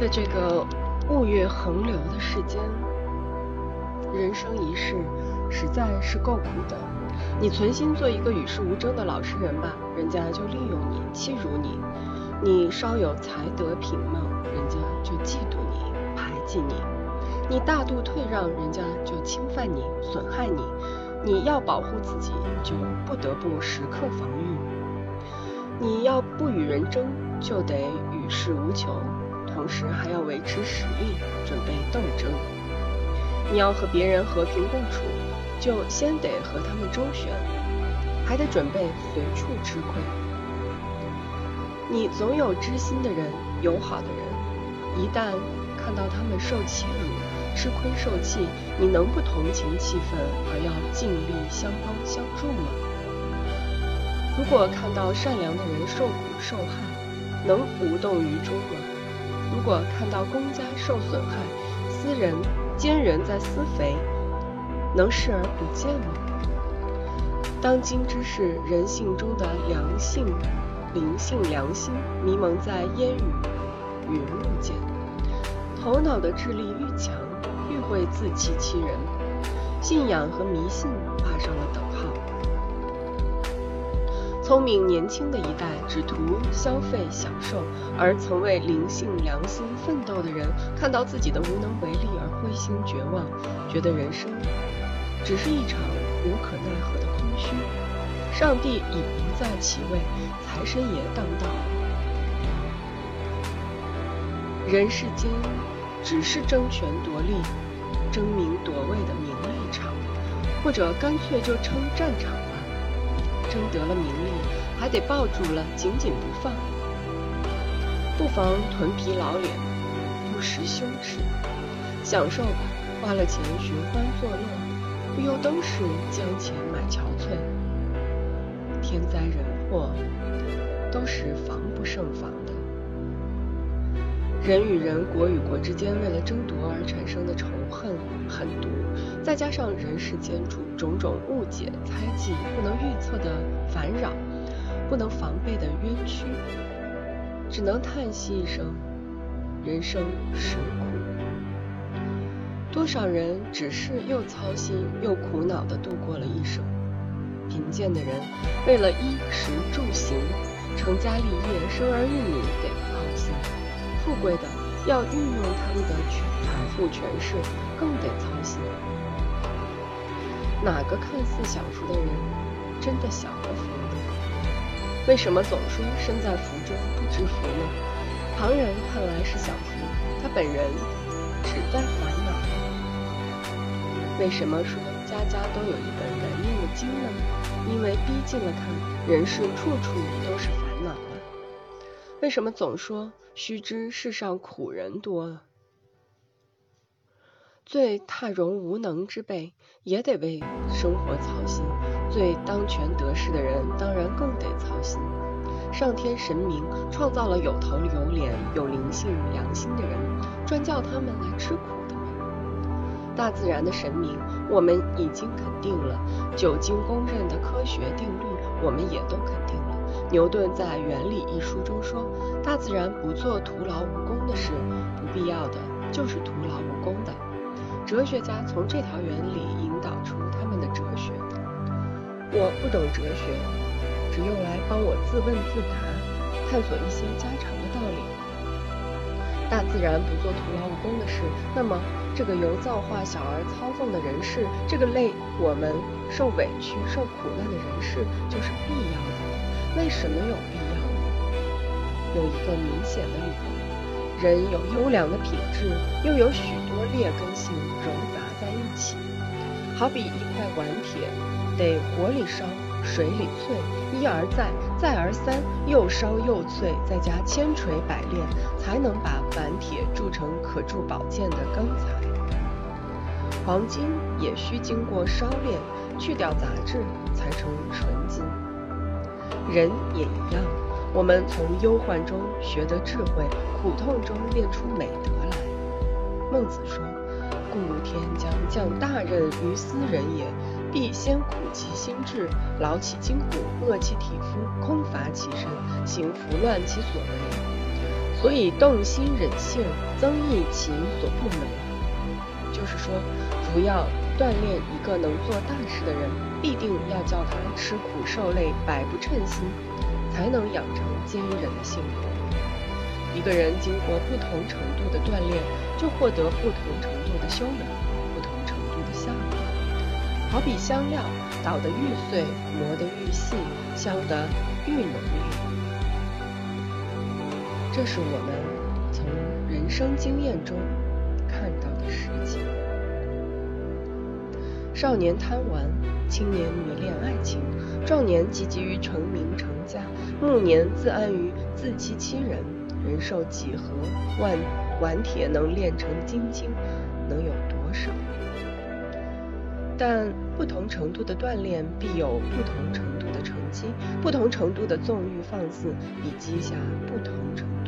在这个物欲横流的世间，人生一世实在是够苦的。你存心做一个与世无争的老实人吧，人家就利用你、欺辱你；你稍有才德品貌，人家就嫉妒你、排挤你；你大度退让，人家就侵犯你、损害你。你要保护自己，就不得不时刻防御；你要不与人争，就得与世无求，同时还要维持实力，准备斗争。你要和别人和平共处，就先得和他们周旋，还得准备随处吃亏。你总有知心的人、友好的人，一旦看到他们受欺辱、吃亏受气，你能不同情气愤而要尽力相帮相助吗？如果看到善良的人受苦受害，能无动于衷吗？如果看到公家受损害，奸人在私肥，能视而不见吗？当今之世，人性中的良性、灵性、良心迷蒙在烟雨、云雾间，头脑的智力愈强，愈会自欺欺人。信仰和迷信画上了等号。聪明年轻的一代只图消费享受，而曾为灵性良心奋斗的人，看到自己的无能为力而灰心绝望，觉得人生只是一场无可奈何的空虚，上帝已不在其位，财神爷当道。人世间只是争权夺利、争名夺位的名利场，或者干脆就称战场。争得了名利，还得抱住了紧紧不放，不妨臀皮老脸，不识羞耻，享受吧。花了钱寻欢作乐，不又都是将钱买憔悴？天灾人祸都是防不胜防的。人与人、国与国之间为了争夺而产生的仇恨、狠毒，再加上人世间种种误解、猜忌、不能预测的烦扰、不能防备的冤屈，只能叹息一声：人生实苦。多少人只是又操心又苦恼地度过了一生。贫贱的人为了衣食住行、成家立业、生儿育女得操心，富贵的要运用他们的财富权势，更得操心。哪个看似享福的人，真的享了福呢？为什么总说身在福中不知福呢？旁人看来是享福，他本人只在烦恼。为什么说家家都有一本难念的经呢？因为逼近了看，人世处处都是烦恼了。为什么总说须知世上苦人多了？最踏荣无能之辈，也得为生活操心；最当权得势的人，当然更得操心。上天神明创造了有头有脸、有灵性良心的人，专叫他们来吃苦的吗？大自然的神明，我们已经肯定了；久经公认的科学定律，我们也都肯定了。牛顿在《原理》一书中说：“大自然不做徒劳无功的事，不必要的就是徒劳无功的。”哲学家从这条原理引导出他们的哲学。我不懂哲学，只用来帮我自问自答，探索一些家常的道理。大自然不做徒劳无功的事，那么这个由造化小而操纵的人世，这个类我们受委屈、受苦难的人世，就是必要的。为什么有必要呢？有一个明显的理由：人有优良的品质，又有许多劣根性揉杂在一起，好比一块顽铁，得火里烧，水里淬，一而再，再而三，又烧又淬，再加千锤百炼，才能把顽铁铸成可铸宝剑的钢材。黄金也需经过烧炼，去掉杂质，才成纯金。人也一样，我们从忧患中学得智慧，苦痛中练出美德来。孟子说：“故天将降大任于斯人也，必先苦其心志，劳其筋骨，饿其体肤，空乏其身，行拂乱其所为。所以动心忍性，增益其所不能。就是说，不要锻炼一个能做大事的人，必定要叫他吃苦受累，百不称心，才能养成坚韧的性格。一个人经过不同程度的锻炼，就获得不同程度的修养，不同程度的效益。好比香料，捣得愈碎，磨得愈细，香得愈浓烈。这是我们从人生经验中看到的实情。少年贪玩，青年迷恋爱情，壮年汲汲于成名成家，暮年自安于自欺欺人，人寿几何？顽铁能炼成金晶，能有多少？但不同程度的锻炼必有不同程度的成绩，不同程度的纵欲放肆，以及下不同程度